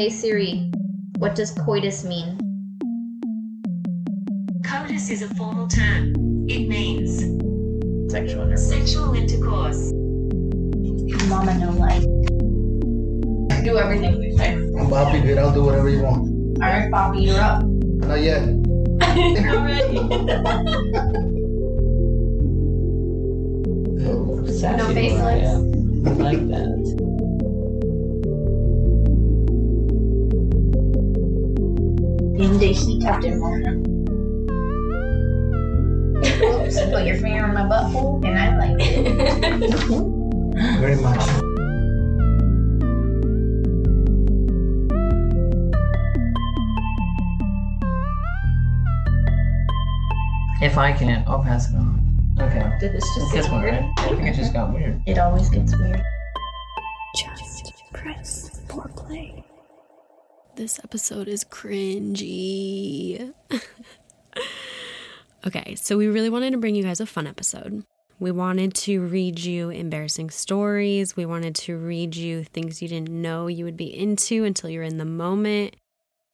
Hey Siri, what does coitus mean? Coitus is a formal term. It means sexual intercourse. Mama, no life. Do everything we say. I'm Bobby, dude. I'll do whatever you want. All right, Bobby, you're up. Not yet. All right. Sassy, no faceless. Yeah. I like that. Inundation Captain Marner. Oops, put your finger on my butthole, and I like it. Very much. If I can't, I'll pass it on. Okay. Did this just get weird? I think it just got weird. It always gets weird. Just press foreplay. This episode is cringy. Okay, so we really wanted to bring you guys a fun episode. We wanted to read you embarrassing stories. We wanted to read you things you didn't know you would be into until you're in the moment.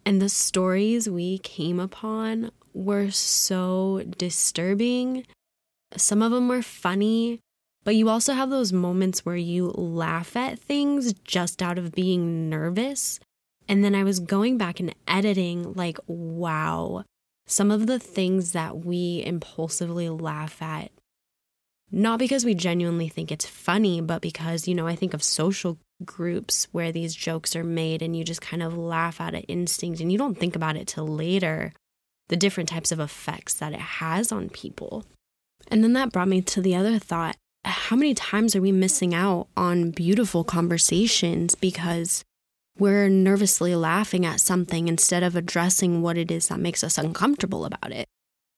And the stories we came upon were so disturbing. Some of them were funny, but you also have those moments where you laugh at things just out of being nervous. And then I was going back and editing, like, wow, some of the things that we impulsively laugh at, not because we genuinely think it's funny, but because, you know, I think of social groups where these jokes are made and you just kind of laugh at it instinct and you don't think about it till later, the different types of effects that it has on people. And then that brought me to the other thought. How many times are we missing out on beautiful conversations because we're nervously laughing at something instead of addressing what it is that makes us uncomfortable about it?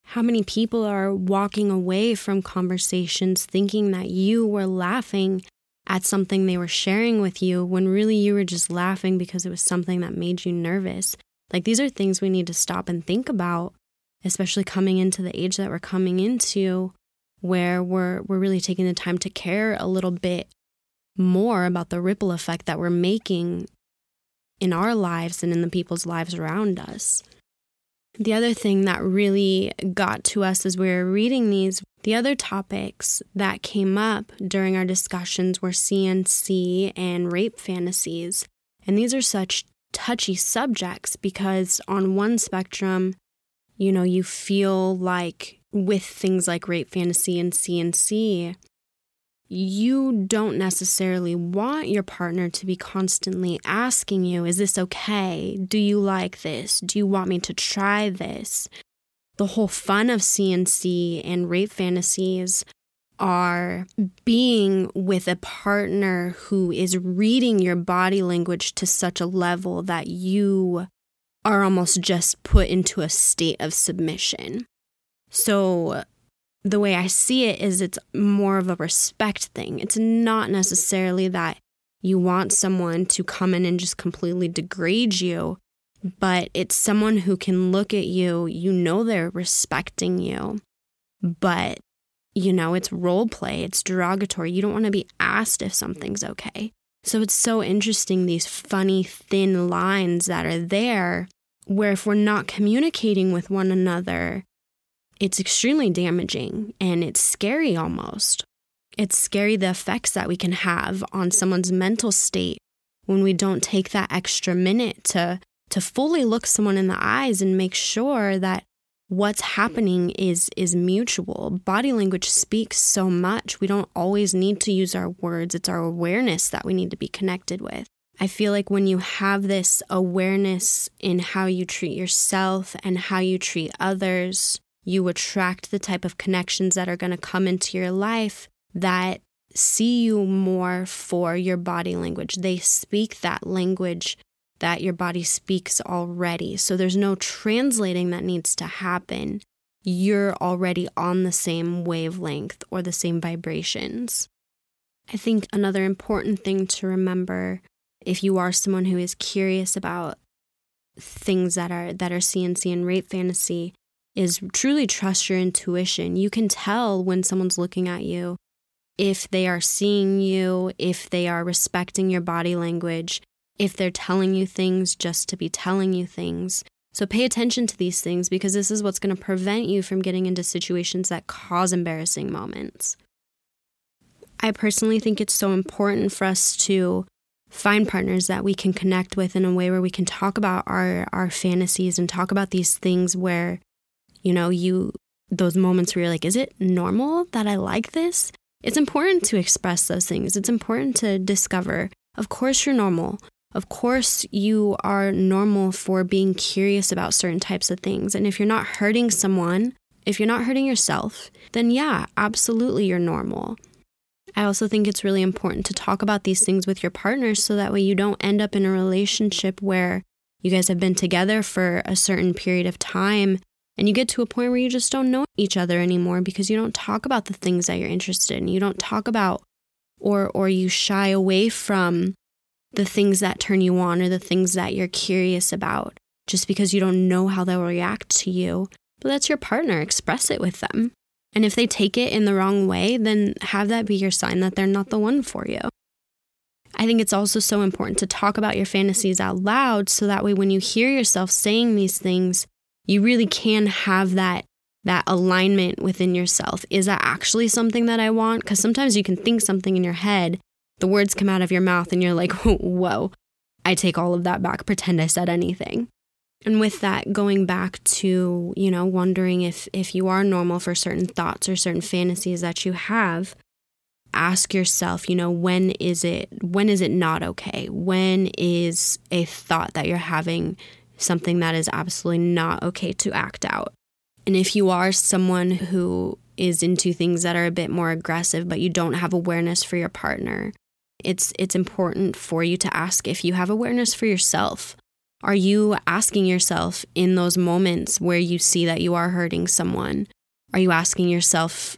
How many people are walking away from conversations thinking that you were laughing at something they were sharing with you when really you were just laughing because it was something that made you nervous? Like, these are things we need to stop and think about, especially coming into the age that we're coming into, where we're really taking the time to care a little bit more about the ripple effect that we're making in our lives and in the people's lives around us. The other thing that really got to us as we were reading these, the other topics that came up during our discussions were CNC and rape fantasies. And these are such touchy subjects because on one spectrum, you know, you feel like with things like rape fantasy and CNC, you don't necessarily want your partner to be constantly asking you, is this okay? Do you like this? Do you want me to try this? The whole fun of CNC and rape fantasies are being with a partner who is reading your body language to such a level that you are almost just put into a state of submission. So the way I see it is it's more of a respect thing. It's not necessarily that you want someone to come in and just completely degrade you, but it's someone who can look at you, you know they're respecting you, but, you know, it's role play, it's derogatory. You don't want to be asked if something's okay. So it's so interesting, these funny, thin lines that are there, where if we're not communicating with one another, it's extremely damaging and it's scary almost. It's scary the effects that we can have on someone's mental state when we don't take that extra minute to fully look someone in the eyes and make sure that what's happening is mutual. Body language speaks so much. We don't always need to use our words. It's our awareness that we need to be connected with. I feel like when you have this awareness in how you treat yourself and how you treat others, you attract the type of connections that are going to come into your life that see you more for your body language. They speak that language that your body speaks already. So there's no translating that needs to happen. You're already on the same wavelength or the same vibrations. I think another important thing to remember, if you are someone who is curious about things that are CNC and rape fantasy, is truly trust your intuition. You can tell when someone's looking at you, if they are seeing you, if they are respecting your body language, if they're telling you things just to be telling you things. So pay attention to these things, because this is what's going to prevent you from getting into situations that cause embarrassing moments. I personally think it's so important for us to find partners that we can connect with in a way where we can talk about our fantasies and talk about these things where, you know, those moments where you're like, is it normal that I like this? It's important to express those things. It's important to discover, of course you're normal. Of course you are normal for being curious about certain types of things. And if you're not hurting someone, if you're not hurting yourself, then yeah, absolutely you're normal. I also think it's really important to talk about these things with your partner so that way you don't end up in a relationship where you guys have been together for a certain period of time and you get to a point where you just don't know each other anymore because you don't talk about the things that you're interested in. You don't talk about or you shy away from the things that turn you on or the things that you're curious about just because you don't know how they'll react to you. But that's your partner. Express it with them. And if they take it in the wrong way, then have that be your sign that they're not the one for you. I think it's also so important to talk about your fantasies out loud so that way when you hear yourself saying these things, you really can have that alignment within yourself. Is that actually something that I want? Because sometimes you can think something in your head, the words come out of your mouth and you're like, whoa, I take all of that back, pretend I said anything. And with that, going back to, you know, wondering if you are normal for certain thoughts or certain fantasies that you have, ask yourself, you know, when is it not okay? When is a thought that you're having something that is absolutely not okay to act out? And if you are someone who is into things that are a bit more aggressive, but you don't have awareness for your partner, it's important for you to ask if you have awareness for yourself. Are you asking yourself in those moments where you see that you are hurting someone? Are you asking yourself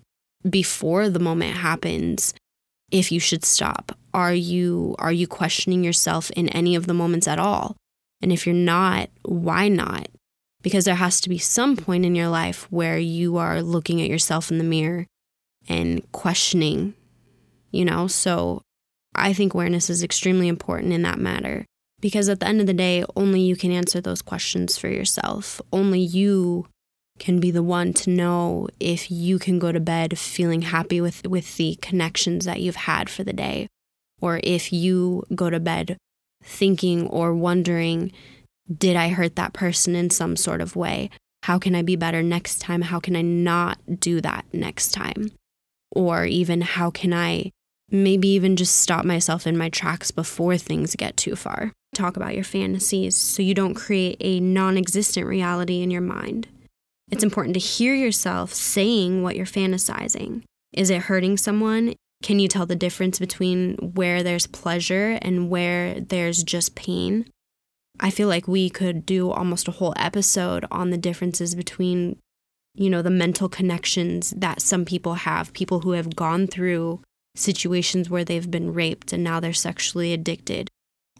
before the moment happens if you should stop? Are you questioning yourself in any of the moments at all? And if you're not, why not? Because there has to be some point in your life where you are looking at yourself in the mirror and questioning, you know? So I think awareness is extremely important in that matter. Because at the end of the day, only you can answer those questions for yourself. Only you can be the one to know if you can go to bed feeling happy with the connections that you've had for the day, or if you go to bed thinking or wondering, did I hurt that person in some sort of way? How can I be better next time? How can I not do that next time? Or even how can I maybe even just stop myself in my tracks before things get too far? Talk about your fantasies so you don't create a non-existent reality in your mind. It's important to hear yourself saying what you're fantasizing. Is it hurting someone? Can you tell the difference between where there's pleasure and where there's just pain? I feel like we could do almost a whole episode on the differences between, you know, the mental connections that some people have, people who have gone through situations where they've been raped and now they're sexually addicted.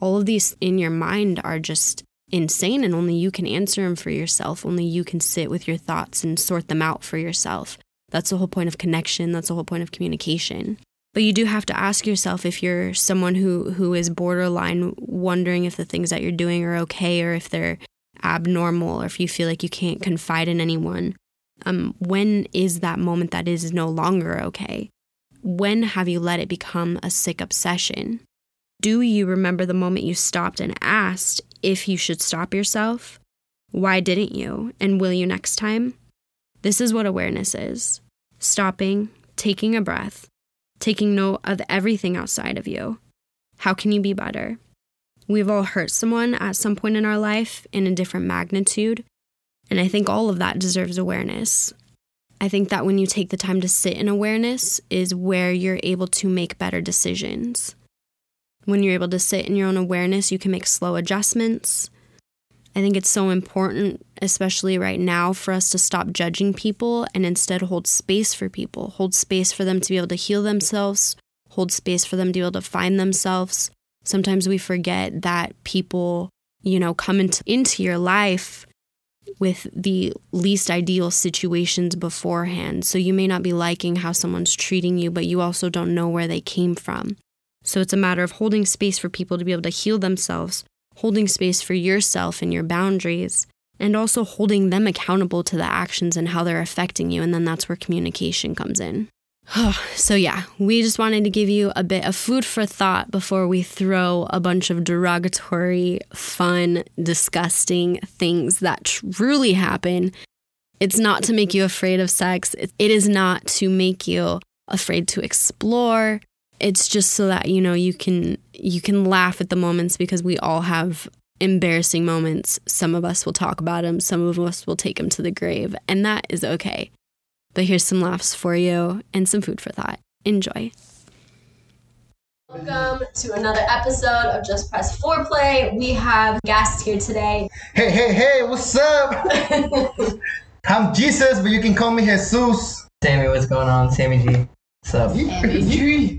All of these in your mind are just insane, and only you can answer them for yourself. Only you can sit with your thoughts and sort them out for yourself. That's the whole point of connection. That's the whole point of communication. But you do have to ask yourself if you're someone who is borderline, wondering if the things that you're doing are okay or if they're abnormal or if you feel like you can't confide in anyone. When is that moment that is no longer okay? When have you let it become a sick obsession? Do you remember the moment you stopped and asked if you should stop yourself? Why didn't you? And will you next time? This is what awareness is. Stopping, taking a breath, taking note of everything outside of you. How can you be better? We've all hurt someone at some point in our life in a different magnitude. And I think all of that deserves awareness. I think that when you take the time to sit in awareness is where you're able to make better decisions. When you're able to sit in your own awareness, you can make slow adjustments. I think it's so important, especially right now, for us to stop judging people and instead hold space for people, hold space for them to be able to heal themselves, hold space for them to be able to find themselves. Sometimes we forget that people, you know, come into your life with the least ideal situations beforehand. So you may not be liking how someone's treating you, but you also don't know where they came from. So it's a matter of holding space for people to be able to heal themselves, holding space for yourself and your boundaries, and also holding them accountable to the actions and how they're affecting you. And then that's where communication comes in. So yeah, we just wanted to give you a bit of food for thought before we throw a bunch of derogatory, fun, disgusting things that truly happen. It's not to make you afraid of sex. It is not to make you afraid to explore. It's just so that, you know, you can laugh at the moments, because we all have embarrassing moments. Some of us will talk about them. Some of us will take them to the grave, and that is okay. But here's some laughs for you and some food for thought. Enjoy. Welcome to another episode of Just Press Foreplay. We have guests here today. Hey, hey, hey, what's up? I'm Jesus, but you can call me Jesus. Sammy, what's going on? Sammy G. What's up? Sammy G.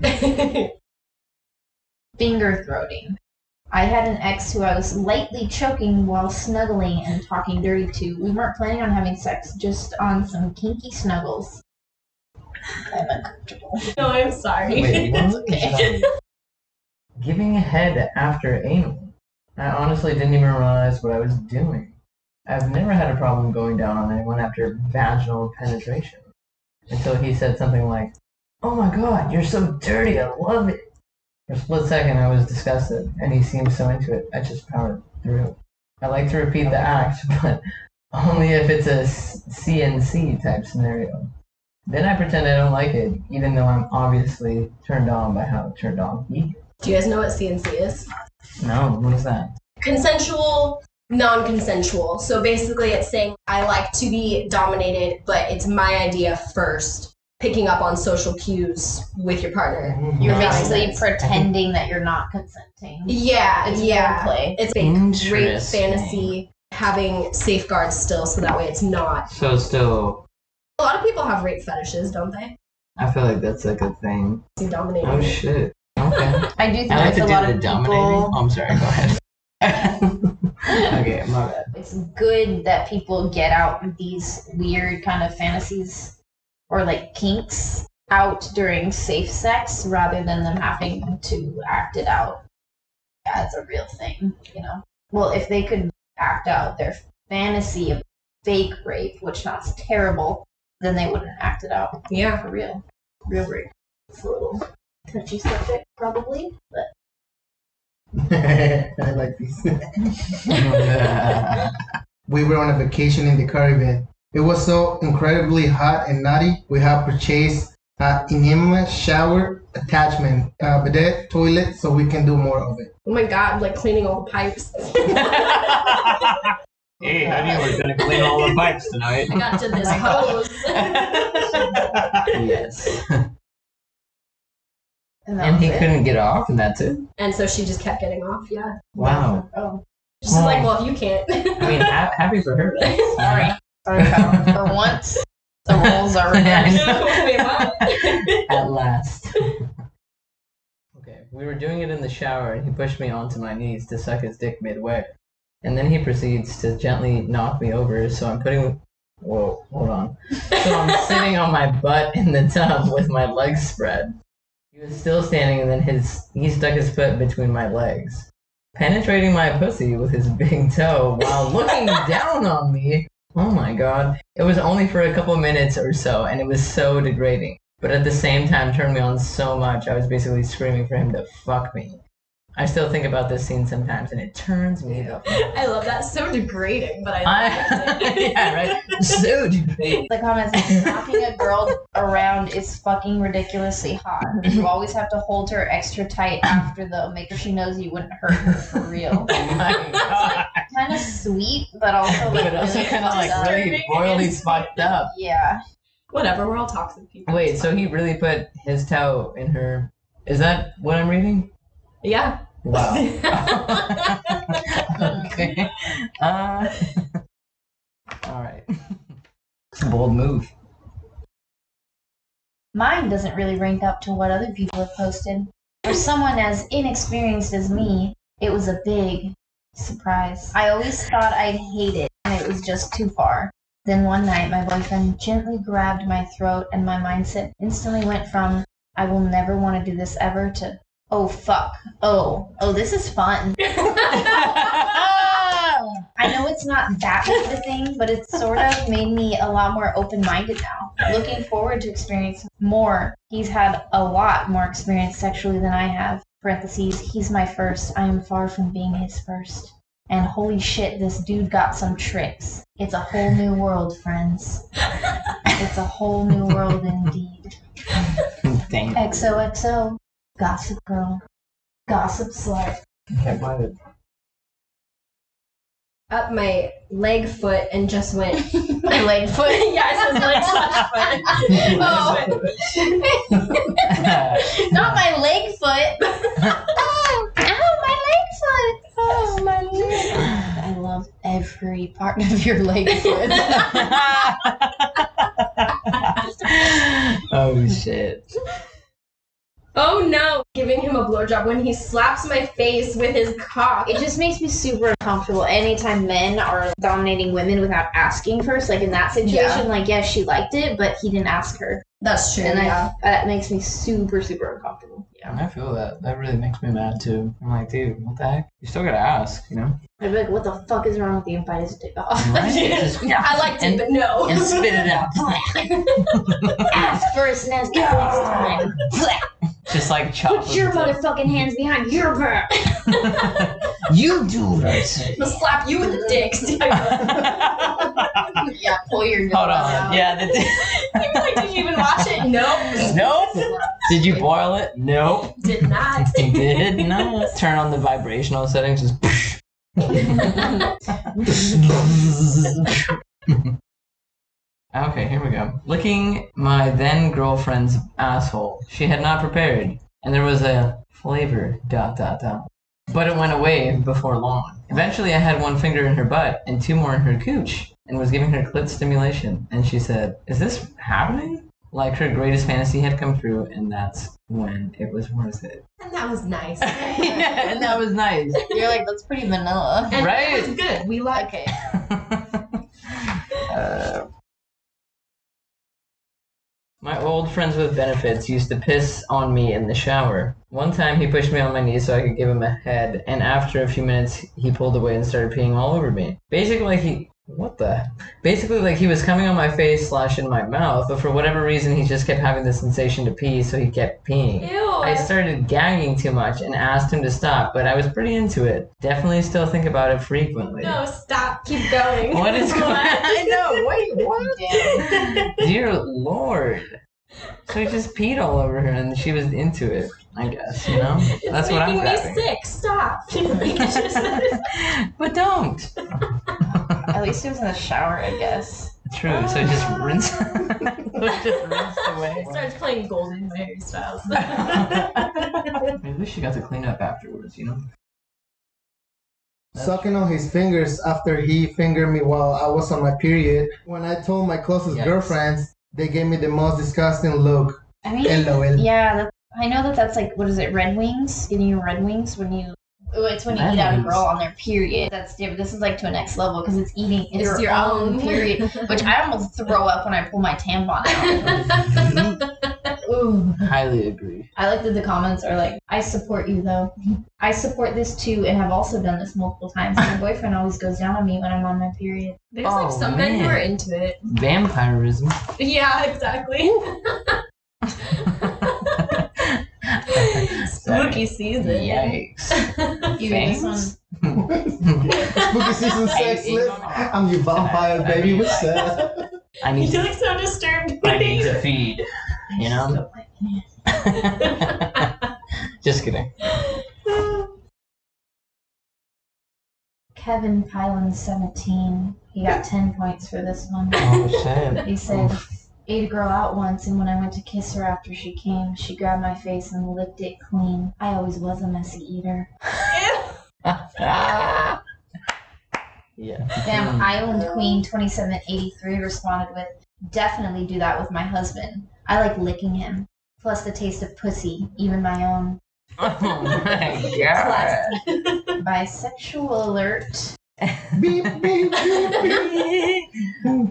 Finger throating. I had an ex who I was lightly choking while snuggling and talking dirty to. We weren't planning on having sex, just on some kinky snuggles. I'm uncomfortable. No, I'm sorry. Wait, it's okay. Giving head after anal. I honestly didn't even realize what I was doing. I've never had a problem going down on anyone after vaginal penetration. Until he said something like, "Oh my god, you're so dirty, I love it." For a split second, I was disgusted, and he seemed so into it, I just powered through. I like to repeat the act, but only if it's a CNC type scenario. Then I pretend I don't like it, even though I'm obviously turned on by how it turned on me. Do you guys know what CNC is? No, what is that? Consensual, non-consensual. So basically it's saying, I like to be dominated, but it's my idea first. Picking up on social cues with your partner. You're basically pretending that you're not consenting. Yeah, it's foreplay. It's a great fantasy, having safeguards still, so that way it's not. So still... A lot of people have rape fetishes, don't they? I feel like that's a good thing. Dominating. Oh, shit. Okay. I do think it's like a lot of people... Oh, I'm sorry, go ahead. Okay, my bad. It's good that people get out these weird kind of fantasies... or like kinks out during safe sex rather than them having to act it out as a real thing, you know? Well, if they could act out their fantasy of fake rape, which sounds terrible, then they wouldn't act it out. Yeah, for real. Real rape. It's a little touchy subject, probably, but... I like these. We were on a vacation in the Caribbean. It was so incredibly hot and naughty, we have purchased an enema shower attachment, bidet, toilet, so we can do more of it. Oh my god, I'm like cleaning all the pipes. Hey, honey, we're gonna clean all the pipes tonight. I got to this hose. Yes. And he couldn't get off, and that's it? And so she just kept getting off, yeah. Wow. Oh. She's like, well, if you can't. I mean, happy for her. Sorry. For once, the roles are reversed. At last. Okay, we were doing it in the shower, and he pushed me onto my knees to suck his dick midway. And then he proceeds to gently knock me over, so I'm putting... Whoa, hold on. So I'm sitting on my butt in the tub with my legs spread. He was still standing, and then he stuck his foot between my legs, penetrating my pussy with his big toe while looking down on me. Oh my god. It was only for a couple minutes or so, and it was so degrading. But at the same time, turned me on so much, I was basically screaming for him to fuck me. I still think about this scene sometimes, and it turns me up. I love that. So degrading, but I love it. Yeah, right? So degrading. The comments, knocking a girl around is fucking ridiculously hot. You always have to hold her extra tight after, though. Make sure she knows you wouldn't hurt her for real. Oh my god. It's like, kind of sweet, but also like... But also really kind of like really royally fucked up. Yeah. Whatever, we're all toxic people. Wait, so he really put his toe in her... Is that what I'm reading? Yeah. Wow. Okay. All right. It's a bold move. Mine doesn't really rank up to what other people have posted. For someone as inexperienced as me, it was a big surprise. I always thought I'd hate it, and it was just too far. Then one night, my boyfriend gently grabbed my throat, and my mindset instantly went from, I will never want to do this ever, to... Oh, fuck. Oh, this is fun. I know it's not that big of a thing, but it's sort of made me a lot more open-minded now. Looking forward to experience more. He's had a lot more experience sexually than I have. Parentheses, he's my first. I am far from being his first. And holy shit, this dude got some tricks. It's a whole new world, friends. It's a whole new world indeed. Dang. XOXO. Gossip girl. Gossip slut. Can't find it. Up my leg foot and just went. My leg foot? Yes, his leg foot. Oh. Not my leg foot. Oh, my leg foot. Oh, my leg. I love every part of your leg foot. Oh, shit. Oh no! Giving him a blowjob when he slaps my face with his cock. It just makes me super uncomfortable anytime men are dominating women without asking first. Like in that situation, yeah, she liked it, but he didn't ask her. That's true. And that makes me super, super uncomfortable. Yeah, I feel that. That really makes me mad too. I'm like, dude, what the heck? You still gotta ask, you know? I'd be like, what the fuck is wrong with you and bite his dick off? Right? Yeah, I liked it, but no. And spit it out. Ask first and ask next time. Just like chocolate. Put your motherfucking hands behind your back. You do this. I'll slap you in the dick. Yeah, pull your nose out. Yeah, the dick. You're like, did you even watch it? Nope. Did you boil it? Nope. Did not. Did not. Turn on the vibrational settings. Just. Okay, here we go. Licking my then-girlfriend's asshole. She had not prepared, and there was a flavor, ... But it went away before long. Eventually, I had one finger in her butt and two more in her cooch, and was giving her clit stimulation. And she said, "Is this happening?" Like her greatest fantasy had come true, and that's when it was worth it. And that was nice. Yeah, and that was nice. You're like, that's pretty vanilla. And right? It was good. We like it. My old friends with benefits used to piss on me in the shower. One time he pushed me on my knees so I could give him a head, and after a few minutes he pulled away and started peeing all over me. Basically like he was coming on my face / in my mouth, but for whatever reason he just kept having the sensation to pee, so he kept peeing. Ew. I started gagging too much and asked him to stop, but I was pretty into it. Definitely still think about it frequently. No, stop. Keep going. What is going on? I know. Wait, what? Dear Lord. So he just peed all over her and she was into it, I guess, you know? That's what I'm grabbing. It's making me sick. Stop. But don't. At least he was in the shower, I guess. True, so just rinse. Just rinsed away. Starts playing Golden Mary Styles. Maybe she got to clean up afterwards, you know? Sucking on his fingers after he fingered me while I was on my period. When I told my closest girlfriends, they gave me the most disgusting look. I mean, LOL. Yeah, I know that's like, what is it, Red Wings? Getting your Red Wings when you... Oh, it's when you eat out a girl on their period. That's different. This is like to a next level because it's eating your own period, which I almost throw up when I pull my tampon out. Ooh. Highly agree. I like that the comments are like, I support you though. I support this too and have also done this multiple times. My boyfriend always goes down on me when I'm on my period. There's like some men who are into it. Vampirism. Yeah, exactly. Spooky season. Yikes. Thanks. Spooky season sex slip. I'm your vampire baby. What's up? You feel like so disturbed. I need to feed. You know? Just kidding. Kevin Kylan 17. He got 10 points for this one. Oh, shit. He said... Ate a girl out once, and when I went to kiss her after she came, she grabbed my face and licked it clean. I always was a messy eater. Yeah. Damn, Island Queen 2783 responded with, definitely do that with my husband. I like licking him. Plus the taste of pussy, even my own. Oh my god. Bisexual alert. Beep, beep, beep, beep.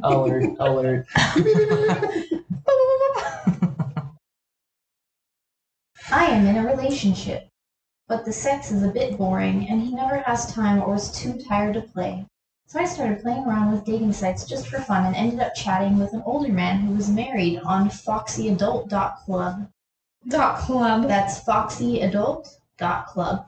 Alert. I am in a relationship. but the sex is a bit boring and he never has time or is too tired to play. So I started playing around with dating sites just for fun and ended up chatting with an older man who was married on FoxyAdult.club. That's FoxyAdult.club.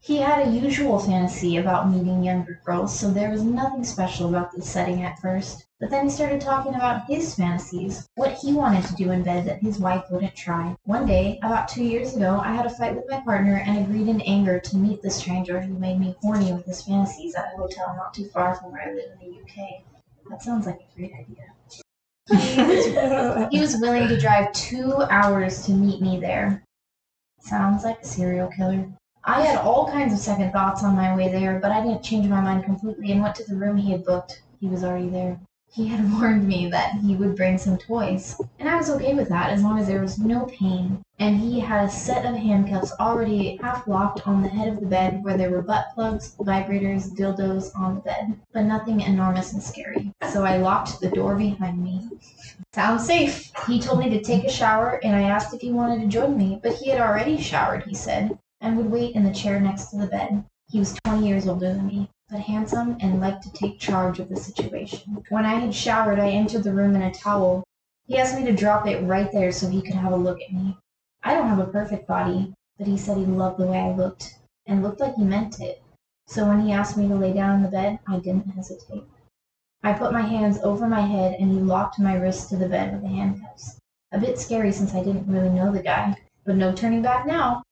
He had a usual fantasy about meeting younger girls, so there was nothing special about this setting at first. But then he started talking about his fantasies, what he wanted to do in bed that his wife wouldn't try. One day, about 2 years ago, I had a fight with my partner and agreed in anger to meet the stranger who made me horny with his fantasies at a hotel not too far from where I live in the UK. That sounds like a great idea. He was willing to drive 2 hours to meet me there. Sounds like a serial killer. I had all kinds of second thoughts on my way there, but I didn't change my mind completely and went to the room he had booked. He was already there. He had warned me that he would bring some toys, and I was okay with that as long as there was no pain, and he had a set of handcuffs already half-locked on the head of the bed where there were butt plugs, vibrators, dildos on the bed, but nothing enormous and scary, so I locked the door behind me. Sounds safe. He told me to take a shower, and I asked if he wanted to join me, but he had already showered, he said, and would wait in the chair next to the bed. He was 20 years older than me, but handsome and liked to take charge of the situation. When I had showered, I entered the room in a towel. He asked me to drop it right there so he could have a look at me. I don't have a perfect body, but he said he loved the way I looked, and looked like he meant it. So when he asked me to lay down in the bed, I didn't hesitate. I put my hands over my head, and he locked my wrists to the bed with the handcuffs. A bit scary since I didn't really know the guy, but no turning back now.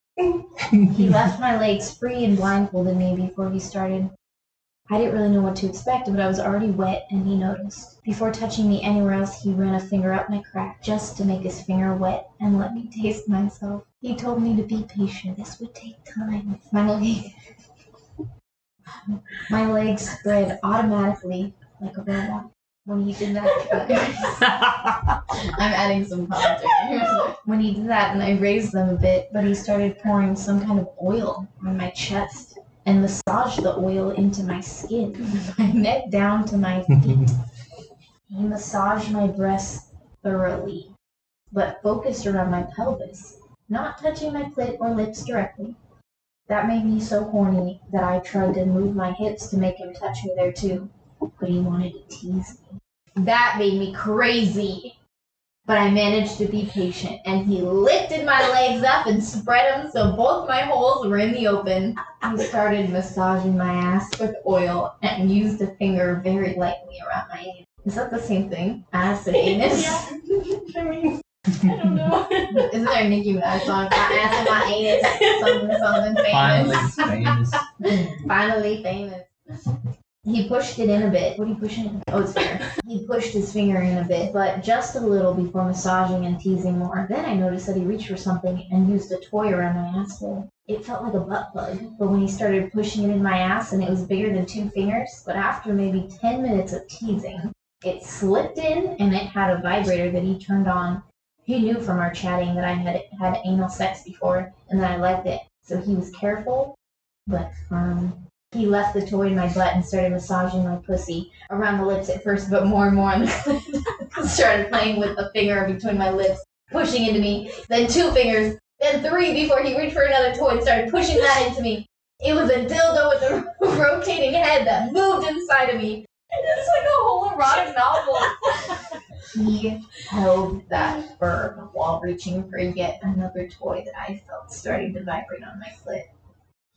He left my legs free and blindfolded me before he started. I didn't really know what to expect, but I was already wet, and he noticed. Before touching me anywhere else, he ran a finger up my crack just to make his finger wet and let me taste myself. He told me to be patient. This would take time. My legs spread automatically like a robot. When he did that, I'm adding some commentary. When he did that, and I raised them a bit, but he started pouring some kind of oil on my chest and massaged the oil into my skin, my neck down to my feet. He massaged my breasts thoroughly, but focused around my pelvis, not touching my clit or lips directly. That made me so horny that I tried to move my hips to make him touch me there too, but he wanted to tease me. That made me crazy, but I managed to be patient, and he lifted my legs up and spread them so both my holes were in the open. He started massaging my ass with oil and used a finger very lightly around my anus. Is that the same thing? Ass and anus? I mean, I don't know. Isn't there a Nicki Minaj song? My ass and my anus. Something famous. Finally famous. He pushed it in a bit. What are you pushing in? Oh, it's there. He pushed his finger in a bit, but just a little before massaging and teasing more. Then I noticed that he reached for something and used a toy around my asshole. It felt like a butt plug, but when he started pushing it in my ass, and it was bigger than 2 fingers, but after maybe 10 minutes of teasing, it slipped in, and it had a vibrator that he turned on. He knew from our chatting that I had anal sex before, and that I liked it, so he was careful, but firm. He left the toy in my butt and started massaging my pussy, around the lips at first, but more and more on the clit. Started playing with a finger between my lips, pushing into me, then 2 fingers, then 3 before he reached for another toy and started pushing that into me. It was a dildo with a rotating head that moved inside of me. And it's like a whole erotic novel. He held that verb while reaching for yet another toy that I felt starting to vibrate on my clit.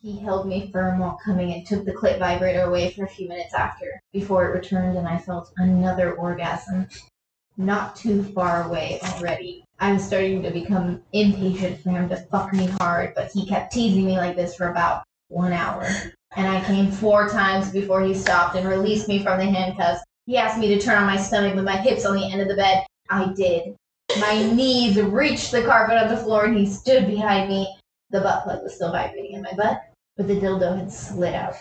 He held me firm while coming and took the clit vibrator away for a few minutes after, before it returned, and I felt another orgasm. Not too far away already. I was starting to become impatient for him to fuck me hard, but he kept teasing me like this for about 1 hour. And I came 4 times before he stopped and released me from the handcuffs. He asked me to turn on my stomach with my hips on the end of the bed. I did. My knees reached the carpet on the floor, and he stood behind me. The butt plug was still vibrating in my butt, but the dildo had slid out.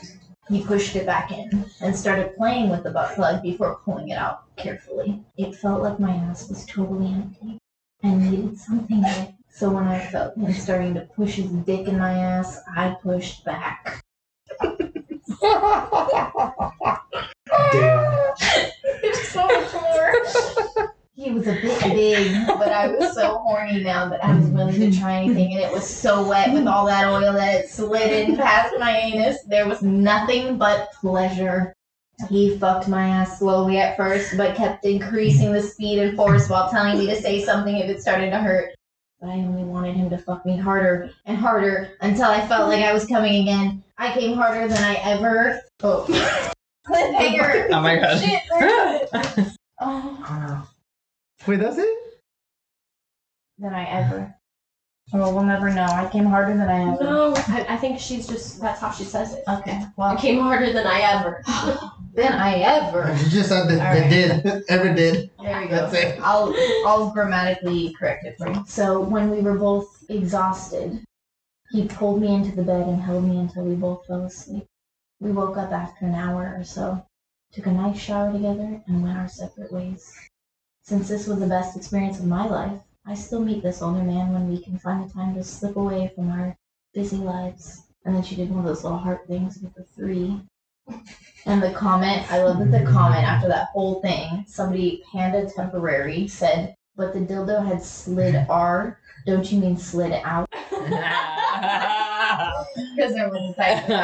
He pushed it back in and started playing with the butt plug before pulling it out carefully. It felt like my ass was totally empty and needed something in. So when I felt him starting to push his dick in my ass, I pushed back. Damn. There's so much more. He was a bit big, but I was so horny now that I was willing to try anything. And it was so wet with all that oil that it slid in past my anus. There was nothing but pleasure. He fucked my ass slowly at first, but kept increasing the speed and force while telling me to say something if it started to hurt. But I only wanted him to fuck me harder and harder until I felt like I was coming again. I came harder than I ever... Oh. Cliffhanger! Oh my god. Shit, right? Oh. Wait, that's it? Than I ever. Well, we'll never know. I came harder than I ever. No, I think she's just... That's how she says it. Okay. Well, I came harder than I ever. Than I ever. You just said that did. Ever did. There you go. That's it. I'll grammatically correct it for you. So when we were both exhausted, he pulled me into the bed and held me until we both fell asleep. We woke up after an hour or so, took a nice shower together, and went our separate ways. Since this was the best experience of my life, I still meet this older man when we can find the time to slip away from our busy lives. And then she did one of those little heart things with the 3. And the comment, I love that the comment after that whole thing, somebody, Panda Temporary, said, but the dildo had slid R, don't you mean slid out? Because there was a type of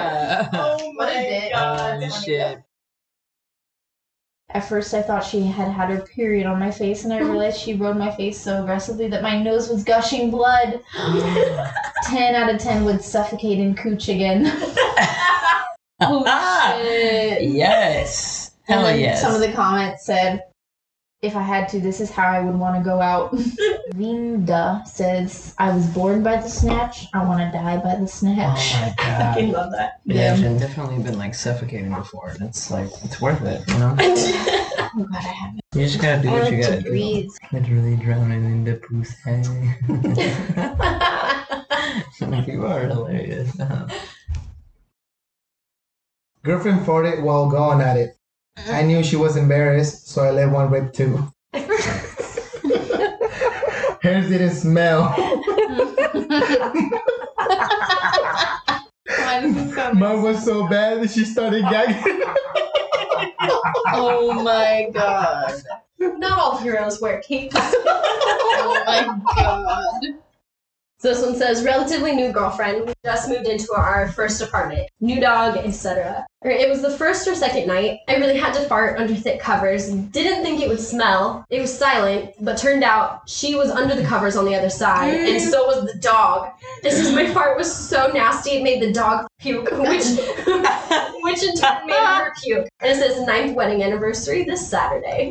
oh my god, shit. At first I thought she had her period on my face, and I realized she rubbed my face so aggressively that my nose was gushing blood. 10 out of 10 would suffocate in cooch again. Oh, shit. Yes. Hell and then yes. Some of the comments said, if I had to, this is how I would want to go out. Vinda says, I was born by the snatch. I want to die by the snatch. Oh my god. I fucking love that. Yeah, I've definitely been like suffocating before. And it's like, it's worth it, you know? Oh god, I haven't. You just gotta do what you gotta do. Literally drowning in the pussy. You are hilarious. Girlfriend farted while gone at it. I knew she was embarrassed, so I let one rip too. Hers didn't smell. Mine was so bad that she started gagging. Oh my god. Not all heroes wear capes. Oh my god. So this one says, relatively new girlfriend. We just moved into our first apartment. New dog, etc. It was the first or second night. I really had to fart under thick covers. Didn't think it would smell. It was silent, but turned out she was under the covers on the other side, and so was the dog. My fart was so nasty, it made the dog puke, which in turn made her puke. And it says, 9th wedding anniversary this Saturday.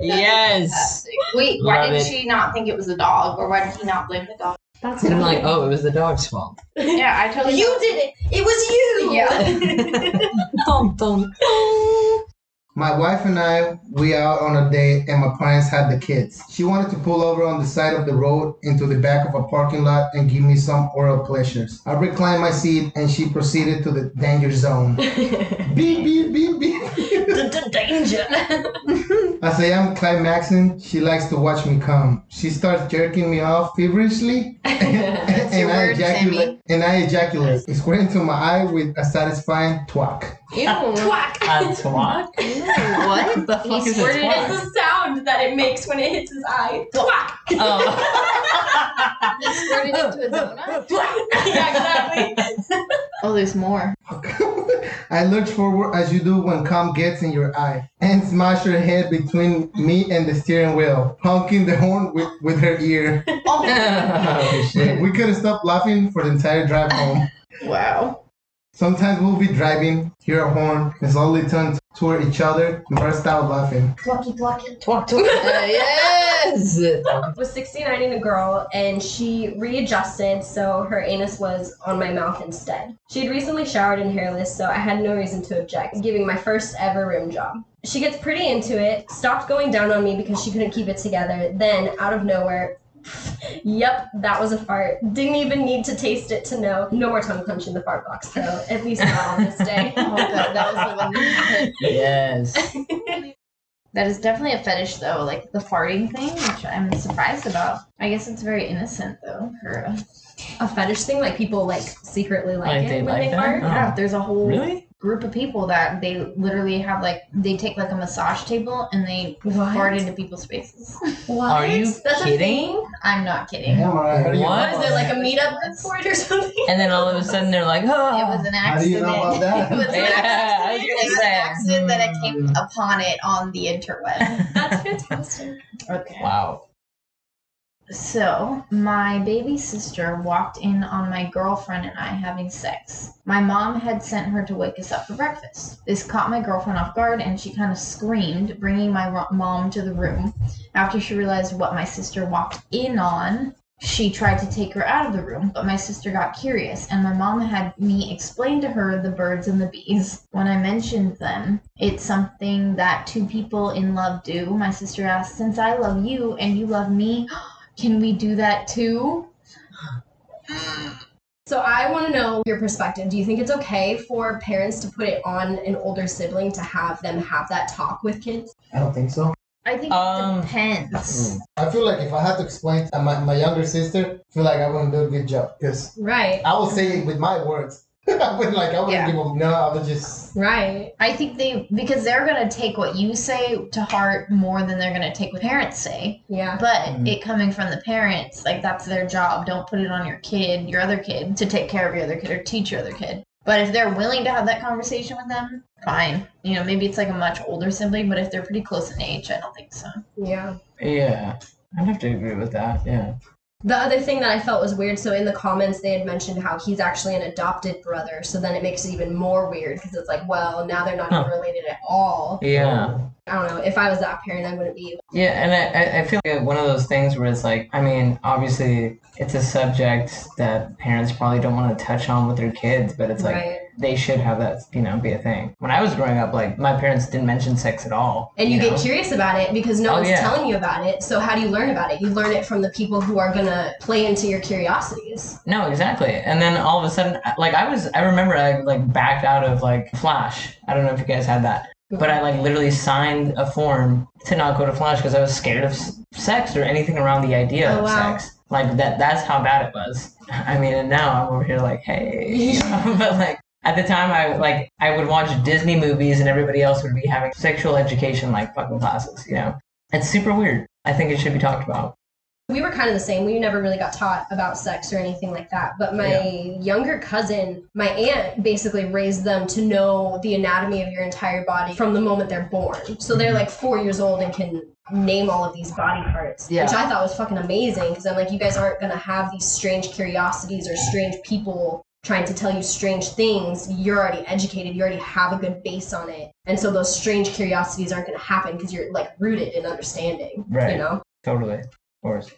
Yes. Wait, why did she not think it was a dog, or why did he not blame the dog? That's I'm like, oh, it was the dog's fault. Yeah, I totally. You did it. It was you. Yeah. Dum, dum, dum. My wife and I, we out on a date, and my parents had the kids. She wanted to pull over on the side of the road into the back of a parking lot and give me some oral pleasures. I reclined my seat, and she proceeded to the danger zone. Beep, beep, beep, beep. The danger. As I am climaxing, she likes to watch me come. She starts jerking me off feverishly, and I ejaculate, squirting to my eye with a satisfying twack. Ew. Twack. A twack? Ew, what the fuck is a twack? It's the sound that it makes when it hits his eye. Twack! Oh. He squirted into his own eye? Twack! Yeah, exactly. Oh, there's more. I lurch forward as you do when cum gets in your eye and smash her head between me and the steering wheel, honking the horn with her ear. Oh, shit. We couldn't stop laughing for the entire drive home. Wow. Sometimes we'll be driving, hear a horn, and slowly turn toward each other and burst out laughing. Twacky, twacky, twack, twack. Yes! I was 69ing a girl, and she readjusted, so her anus was on my mouth instead. She had recently showered and hairless, so I had no reason to object, giving my first ever rim job. She gets pretty into it, stopped going down on me because she couldn't keep it together, then, out of nowhere... Yep, that was a fart. Didn't even need to taste it to know. No more tongue punch in the fart box, though. So at least not on this day. Oh, God, that was the one that yes. That is definitely a fetish, though. Like, the farting thing, which I'm surprised about. I guess it's very innocent, though, for a fetish thing. Like, people, like, secretly like it when they fart. Oh. Yeah, there's a whole... Really? group of people that they literally have, like, they take, like, a massage table and they fart into people's faces. What? Are you kidding? I'm not kidding. What? Is there, like, a meetup for it or something? And then all of a sudden they're like, oh. It was an accident. How do you know about that? It was an accident that I came upon it on the interweb. That's fantastic. Okay. Wow. So, my baby sister walked in on my girlfriend and I having sex. My mom had sent her to wake us up for breakfast. This caught my girlfriend off guard and she kind of screamed, bringing my mom to the room. After she realized what my sister walked in on, she tried to take her out of the room, but my sister got curious, and my mom had me explain to her the birds and the bees. When I mentioned them, it's something that two people in love do. My sister asked, "Since I love you and you love me, can we do that too?" So I want to know your perspective. Do you think it's okay for parents to put it on an older sibling to have them have that talk with kids? I don't think so. I think it depends. I feel like if I had to explain to my younger sister, I feel like I wouldn't do a good job. Yes. Right. I would say it with my words. I wouldn't give them, no, I would just... Right. I think because they're going to take what you say to heart more than they're going to take what parents say. Yeah. But it coming from the parents, like, that's their job. Don't put it on your kid, your other kid, to take care of your other kid or teach your other kid. But if they're willing to have that conversation with them, fine. You know, maybe it's like a much older sibling, but if they're pretty close in age, I don't think so. Yeah. Yeah. I'd have to agree with that, yeah. The other thing that I felt was weird, so in the comments they had mentioned how he's actually an adopted brother, so then it makes it even more weird because it's like, well, now they're not even related at all. Yeah. I don't know. If I was that parent, I wouldn't be. Yeah, and I feel like one of those things where it's like, I mean, obviously it's a subject that parents probably don't want to touch on with their kids, but it's like, they should have that, you know, be a thing. When I was growing up, like, my parents didn't mention sex at all. And you get curious about it because no one's telling you about it. So how do you learn about it? You learn it from the people who are going to play into your curiosities. No, exactly. And then all of a sudden, like, I remember I backed out of, like, Flash. I don't know if you guys had that. But I, like, literally signed a form to not go to Flash because I was scared of sex or anything around the idea of sex. Like, that's how bad it was. I mean, and now I'm over here like, hey. You know? But, like, at the time, I would watch Disney movies and everybody else would be having sexual education, like, fucking classes, you know? It's super weird. I think it should be talked about. We were kind of the same. We never really got taught about sex or anything like that. But my younger cousin, my aunt basically raised them to know the anatomy of your entire body from the moment they're born. So they're like 4 years old and can name all of these body parts, which I thought was fucking amazing. Because I'm like, you guys aren't going to have these strange curiosities or strange people trying to tell you strange things. You're already educated. You already have a good base on it. And so those strange curiosities aren't going to happen because you're, like, rooted in understanding, you know? Totally. Course.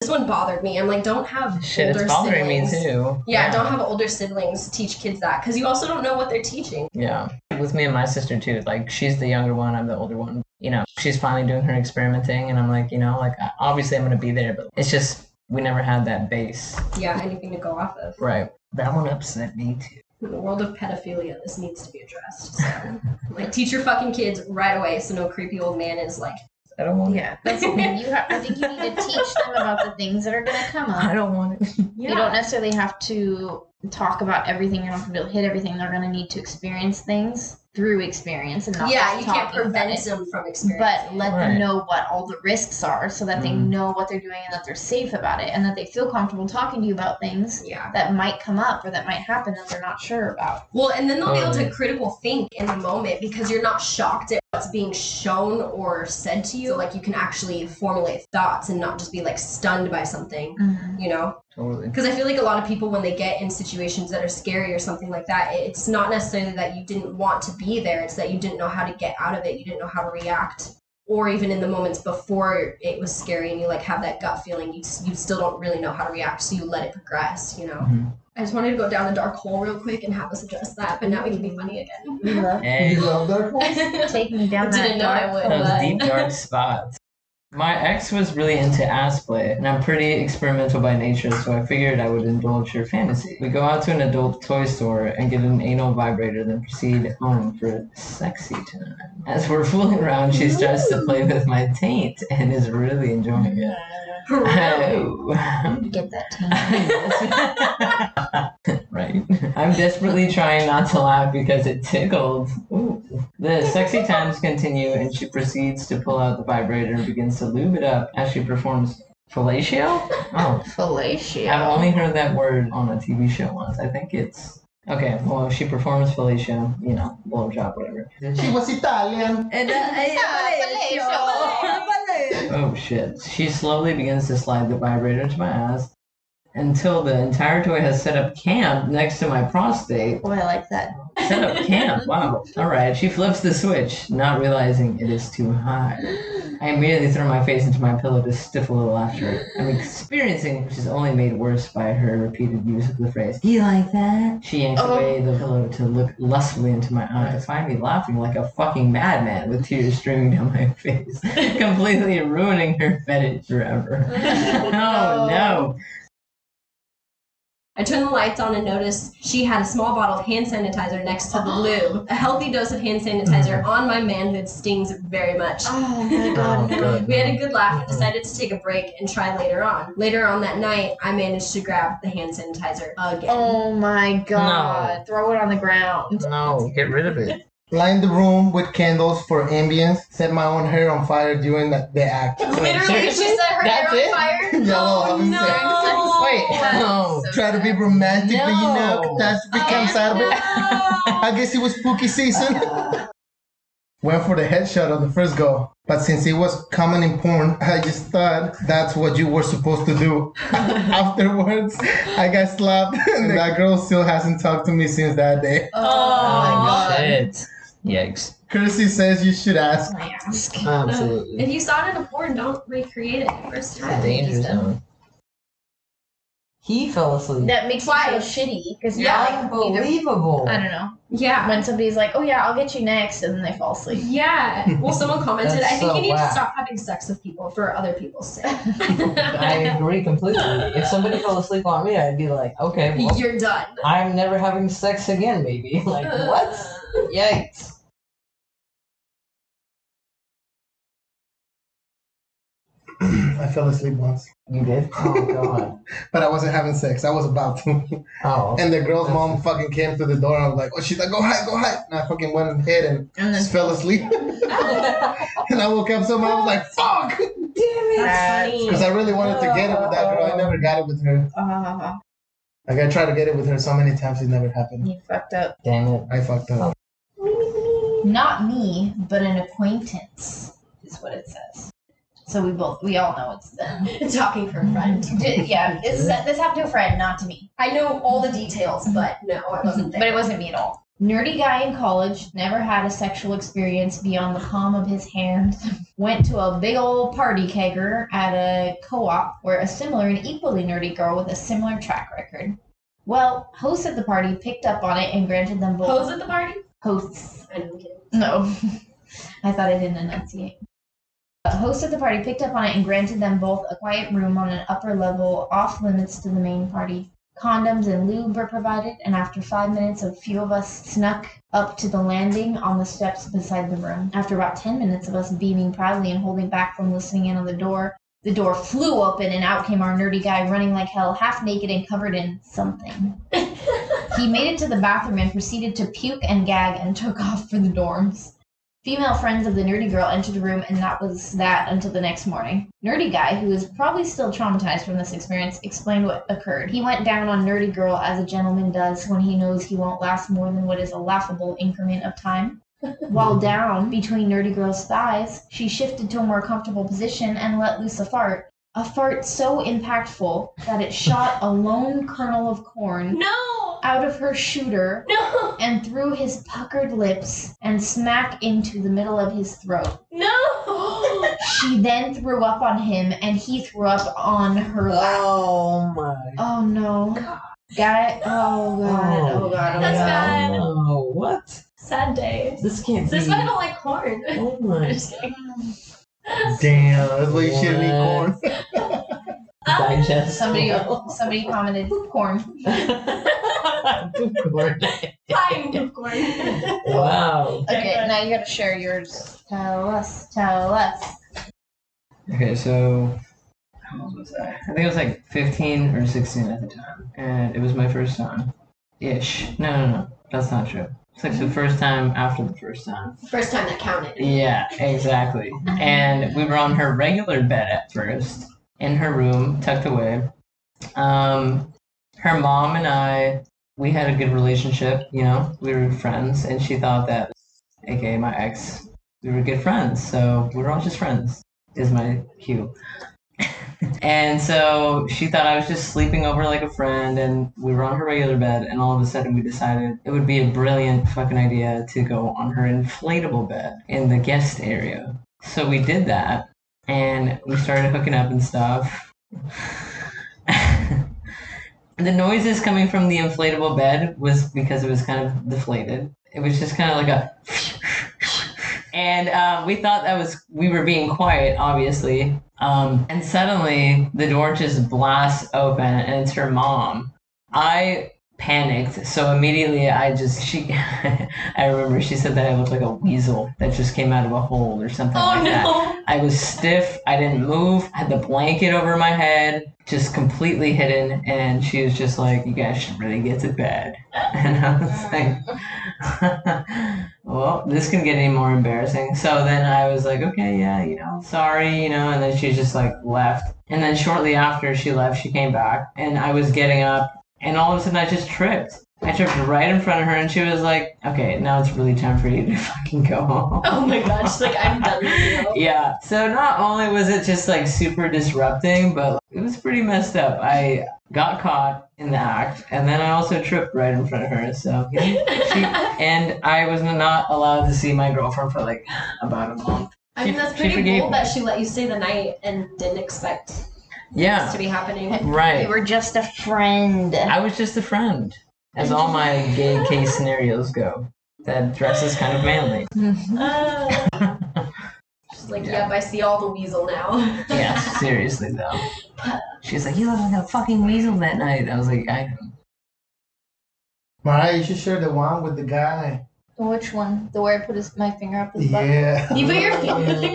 This one bothered me. I'm like, don't have older siblings. Me too. Yeah, don't have older siblings teach kids that because you also don't know what they're teaching. Yeah. With me and my sister too, like, she's the younger one, I'm the older one. You know, she's finally doing her experimenting and I'm like, you know, like, obviously I'm going to be there, but it's just, we never had that base. Yeah, anything to go off of. Right. That one upset me too. In the world of pedophilia, this needs to be addressed. So, like, teach your fucking kids right away so no creepy old man is like, I don't want it. That's the thing. I think you need to teach them about the things that are going to come up. I don't want it. Yeah. You don't necessarily have to talk about everything. You don't have to be able to hit everything. They're going to need to experience things through experience and not just talking. Yeah, you can't prevent them from experiencing. But let them know what all the risks are so that they know what they're doing and that they're safe about it and that they feel comfortable talking to you about things that might come up or that might happen that they're not sure about. Well, and then they'll be able to critical think in the moment because you're not shocked at what's being shown or said to you. So, like, you can actually formulate thoughts and not just be, like, stunned by something, you know? Totally. Because I feel like a lot of people, when they get in situations that are scary or something like that, it's not necessarily that you didn't want to be there. It's that you didn't know how to get out of it. You didn't know how to react. Or even in the moments before it was scary and you, like, have that gut feeling, you still don't really know how to react. So you let it progress, you know? Mm-hmm. I just wanted to go down a dark hole real quick and have us address that, but now we can be funny again. You love dark holes? Take me down that dark hole. Those deep, dark spots. My ex was really into ass play, and I'm pretty experimental by nature, so I figured I would indulge her fantasy. We go out to an adult toy store and get an anal vibrator, then proceed home for a sexy time. As we're fooling around, she starts to play with my taint and is really enjoying it. Get that taint. right? I'm desperately trying not to laugh because it tickled. Ooh. The sexy times continue, and she proceeds to pull out the vibrator and begins to lube it up as she performs fellatio? Oh. Fellatio? I've only heard that word on a TV show once. I think it's... Okay, well, she performs fellatio, you know, blowjob, whatever. She was Italian. Oh, shit. She slowly begins to slide the vibrator into my ass until the entire toy has set up camp next to my prostate. Oh, I like that. Set up camp, wow. All right, she flips the switch, not realizing it is too high. I immediately throw my face into my pillow to stiff a little after it. I'm experiencing, which is only made worse by her repeated use of the phrase, "Do you like that?" She yanked away the pillow to look lustfully into my eye, to find me laughing like a fucking madman with tears streaming down my face, completely ruining her fetish forever. Oh, no. I turned the lights on and noticed she had a small bottle of hand sanitizer next to the lube. A healthy dose of hand sanitizer on my manhood stings very much. Oh, my God. We had a good laugh and decided to take a break and try later on. Later on that night, I managed to grab the hand sanitizer again. Oh, my God. No. Throw it on the ground. No, get rid of it. Lined the room with candles for ambience. Set my own hair on fire during the act. Literally, she set her hair on fire? No, no. Wait, no. So try to be romantic, but you know, catastrophe comes out of it. I guess it was spooky season. Went for the headshot on the first go, but since it was common in porn, I just thought that's what you were supposed to do. Afterwards, I got slapped, and that girl still hasn't talked to me since that day. Oh my shit. Yikes. Kirstie says you should ask. I ask. Absolutely. If you saw it in a porn, don't recreate it the first time. It's a danger zone. He fell asleep. That makes me feel shitty. Because unbelievable. I don't know. Yeah. When somebody's like, oh, yeah, I'll get you next, and then they fall asleep. Yeah. Well, someone commented, I think you need to stop having sex with people for other people's sake. I agree completely. If somebody fell asleep on me, I'd be like, okay, well, you're done. I'm never having sex again, baby. Like, what? Yikes. I fell asleep once. You did? Oh, God. But I wasn't having sex. I was about to. Oh. And the girl's mom fucking came to the door and I was like, oh, she's like, go hide, go hide. And I fucking went and hid and just fell asleep. And I woke up somehow, I was like, fuck! Damn it! Because I really wanted to get it with that girl. I never got it with her. Like, I tried to get it with her so many times, it never happened. You fucked up. Damn it. I fucked up. Not me, but an acquaintance is what it says. So we all know it's them. Talking for a friend. Yeah, this happened to a friend, not to me. I know all the details, but no, it wasn't there. But it wasn't me at all. Nerdy guy in college, never had a sexual experience beyond the palm of his hand. Went to a big old party kegger at a co-op where a similar and equally nerdy girl with a similar track record. Well, hosts at the party picked up on it and granted them both. Hosts at the party? Hosts. I didn't get it. No. I thought I didn't enunciate. A host at the party picked up on it and granted them both a quiet room on an upper level, off limits to the main party. Condoms and lube were provided, and after 5 minutes, a few of us snuck up to the landing on the steps beside the room. After about 10 minutes of us beaming proudly and holding back from listening in on the door flew open, and out came our nerdy guy running like hell, half naked and covered in something. He made it to the bathroom and proceeded to puke and gag and took off for the dorms. Female friends of the nerdy girl entered the room, and that was that until the next morning. Nerdy guy, who is probably still traumatized from this experience, explained what occurred. He went down on nerdy girl as a gentleman does when he knows he won't last more than what is a laughable increment of time. While down between nerdy girl's thighs, she shifted to a more comfortable position and let loose a fart. A fart so impactful that it shot a lone kernel of corn. No! Out of her shooter and through his puckered lips and smack into the middle of his throat. No! She then threw up on him and he threw up on her lap. Oh my. Oh no. God. Got it? Oh God. Oh God. That's bad. Oh, what? Sad day. This can't be. This guy don't like corn. Oh my. Just kidding. Damn, that's why you shouldn't eat corn. Digest. Somebody commented poop corn. Poop corn. Fine poop corn. Wow. Okay, now you gotta share yours. Tell us. Okay, so how old was I? I think I was like 15 or 16 at the time, and it was my first time. ish. No, that's not true. It's like the first time after the first time. First time that counted. Yeah, exactly. And we were on her regular bed at first, in her room, tucked away. Her mom and I, we had a good relationship, you know, we were friends, and she thought that, aka my ex, we were good friends, so we were all just friends, is my cue. And so she thought I was just sleeping over like a friend, and we were on her regular bed, and all of a sudden we decided it would be a brilliant fucking idea to go on her inflatable bed in the guest area. So we did that, and we started hooking up and stuff. The noises coming from the inflatable bed was because it was kind of deflated. It was just kind of like a... And we thought that was... We were being quiet, obviously. And suddenly, the door just blasts open, and it's her mom. I panicked, so immediately I just... I remember she said that I looked like a weasel that just came out of a hole or something that. I was stiff. I didn't move. I had the blanket over my head, just completely hidden, and she was just like, you guys should really get to bed. And I was like, well, this can get any more embarrassing. So then I was like, okay, yeah, you know, sorry, you know, and then she just like left. And then shortly after she left, she came back, and I was getting up, and all of a sudden I just tripped. I tripped right in front of her, and she was like, okay, now it's really time for you to fucking go home. Oh my gosh, she's like, I'm done with you. Yeah, so not only was it just like super disrupting, but it was pretty messed up. I got caught in the act, and then I also tripped right in front of her, so. And I was not allowed to see my girlfriend for like about a month. I mean, that's pretty cool that she let you stay the night and didn't expect this to be happening. Right. You were just a friend. I was just a friend. As all my gay case scenarios go, that dress is kind of manly. She's like, yep, I see all the weasel now. Yeah, seriously, though. She's like, you look like a fucking weasel that night. I was like, I don't. Mariah, you should share the one with the guy. Which one? The where I put my finger up his butt? Yeah. You put your finger up his butt?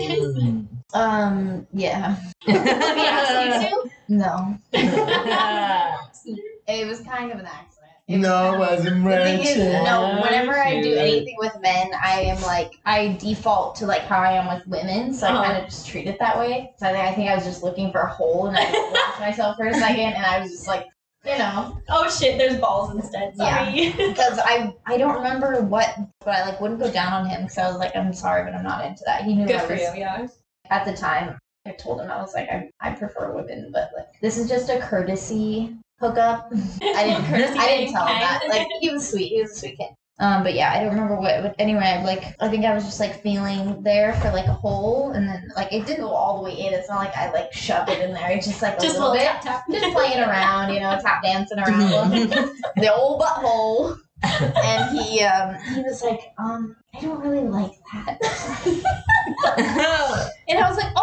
Yeah. Did he ask you to? No. It was kind of an accident. No, it wasn't ratchet. No, whenever I do anything with men, I am like, I default to like how I am with women, so I kind of just treat it that way. So I think I was just looking for a hole, and I watched myself for a second, and I was just like, you know. Oh shit, there's balls instead, sorry. Yeah, because I don't remember what, but I like wouldn't go down on him, because I was like, I'm sorry, but I'm not into that. He knew that was... Good for you, yeah. At the time, I told him, I was like, I prefer women, but like, this is just a courtesy hookup. I didn't tell him that. Like, he was sweet. He was a sweet kid. But yeah, I don't remember what. But anyway, I think I was just like feeling there for like a hole, and then like it didn't go all the way in. It's not like I like shoved it in there. It's just like a little bit, tap. Just playing around, you know, tap dancing around the old butthole. And he was like, I don't really like that. And I was like,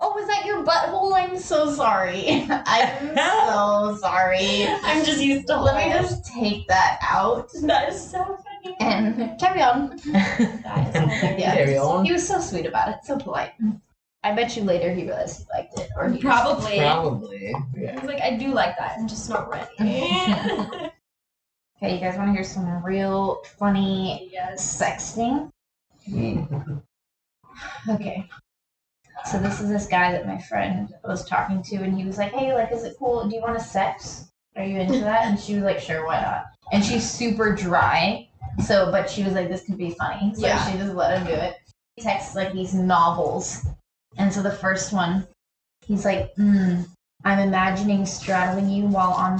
Oh, was that your butthole? I'm so sorry. I'm so sorry. I'm just used to Let me just take that out. That is so funny. And carry on. Carry on. He was so sweet about it, so polite. I bet you later he realized he liked it. Or he Probably. Yeah. He's like, I do like that. I'm just not ready. Okay, you guys want to hear some real funny sexting? Okay. So this is this guy that my friend was talking to, and he was like, hey, like, is it cool? Do you want to sex? Are you into that? And she was like, sure, why not? And she's super dry, so, but she was like, this could be funny. So she just let him do it. He texts, like, these novels. And so the first one, he's like, I'm imagining straddling you while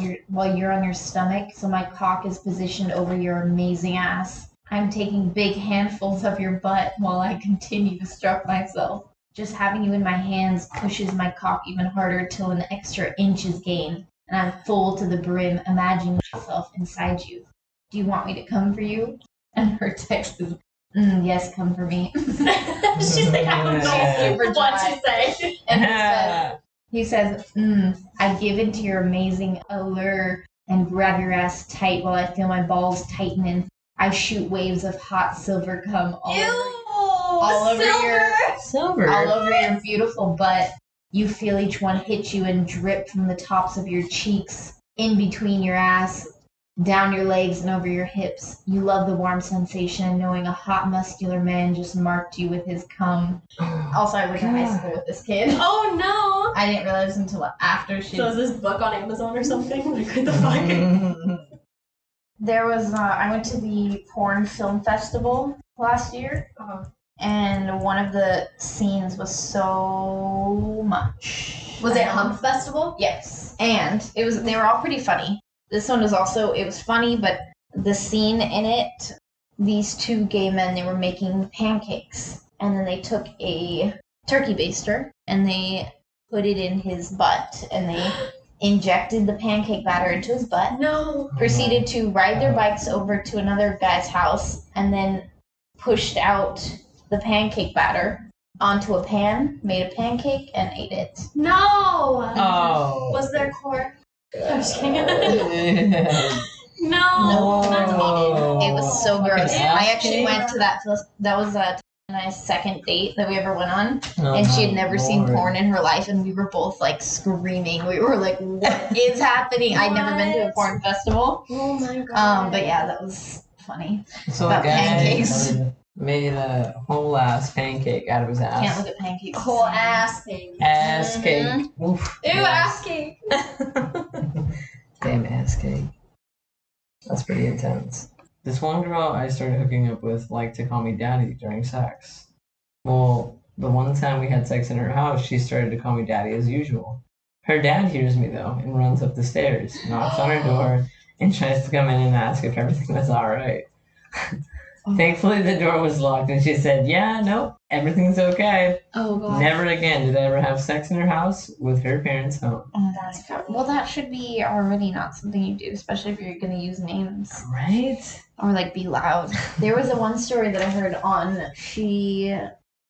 you're on your stomach, so my cock is positioned over your amazing ass. I'm taking big handfuls of your butt while I continue to stroke myself. Just having you in my hands pushes my cock even harder till an extra inch is gained, and I'm full to the brim, imagining myself inside you. Do you want me to come for you? And her text is, yes, come for me. She's like, I don't know what to say. And he says, I give into your amazing allure and grab your ass tight while I feel my balls tightening. I shoot waves of hot silver cum all over. All over your beautiful butt. You feel each one hit you and drip from the tops of your cheeks in between your ass. down your legs and over your hips. You love the warm sensation, knowing a hot, muscular man just marked you with his cum. Also, I went to high school with this kid. Oh, no! I didn't realize until after she... So is this book on Amazon or something? Like, what the fuck? There was, I went to the Porn Film Festival last year, and one of the scenes was so much. Was it Hump Festival? Yes. And it was. They were all pretty funny. This one was also, it was funny, but the scene in it, these two gay men, they were making pancakes. And then they took a turkey baster, and they put it in his butt, and they injected the pancake batter into his butt. No! Proceeded to ride their bikes over to another guy's house, and then pushed out the pancake batter onto a pan, made a pancake, and ate it. No! Oh. Was there corn? I'm just kidding. No, that's needed. It was so gross. I actually went to that. That was my second date that we ever went on, and she had never seen porn in her life, and we were both like screaming. We were like, "What is happening?" I'd never been to a porn festival. Oh my god! But yeah, that was funny. So about pancakes. Made a whole ass pancake out of his ass. Can't look at pancakes. Whole ass cake. Ass cake. Oof. Ew, ass cake. Damn ass cake. That's pretty intense. This one girl I started hooking up with liked to call me daddy during sex. Well, the one time we had sex in her house, she started to call me daddy as usual. Her dad hears me though and runs up the stairs, knocks on her door, and tries to come in and ask if everything was alright. Thankfully, the door was locked, and she said, yeah, nope, everything's okay. Oh, God. Never again did I ever have sex in her house with her parents home. Oh, that's good. Well, that should be already not something you do, especially if you're going to use names. Right? Or, like, be loud. There was a one story that I heard on. She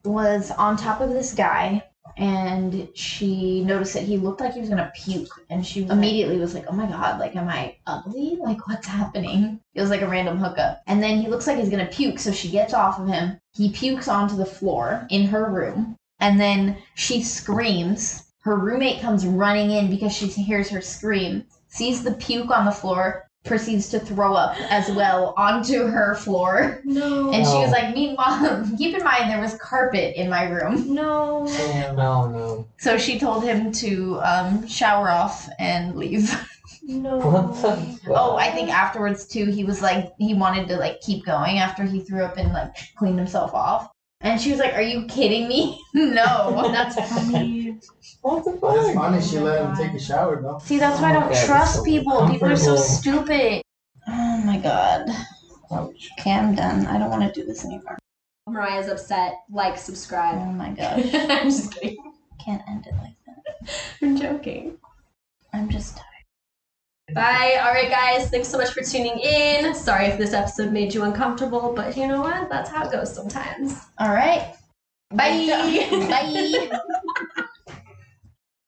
was on top of this guy, and she noticed that he looked like he was going to puke, and she immediately was like, oh my god, like, am I ugly? Like, what's happening? It was like a random hookup. And then he looks like he's going to puke, so she gets off of him. He pukes onto the floor in her room, and then she screams. Her roommate comes running in because she hears her scream, sees the puke on the floor, proceeds to throw up as well onto her floor. No. And she was like, meanwhile, keep in mind there was carpet in my room. No. No. So she told him to shower off and leave. No. Oh, I think afterwards too, he was like, he wanted to like keep going after he threw up and like cleaned himself off. And she was like, are you kidding me? No. That's funny. What the fuck? That's funny. She let him take a shower, though. See, that's why I don't trust people. People are so stupid. Oh, my God. Ouch. Okay, I'm done. I don't want to do this anymore. Mariah's upset. Like, subscribe. Oh, my God. I'm just kidding. Can't end it like that. I'm joking. I'm just tired. Bye. All right, guys. Thanks so much for tuning in. Sorry if this episode made you uncomfortable, but you know what? That's how it goes sometimes. All right. Bye. Bye.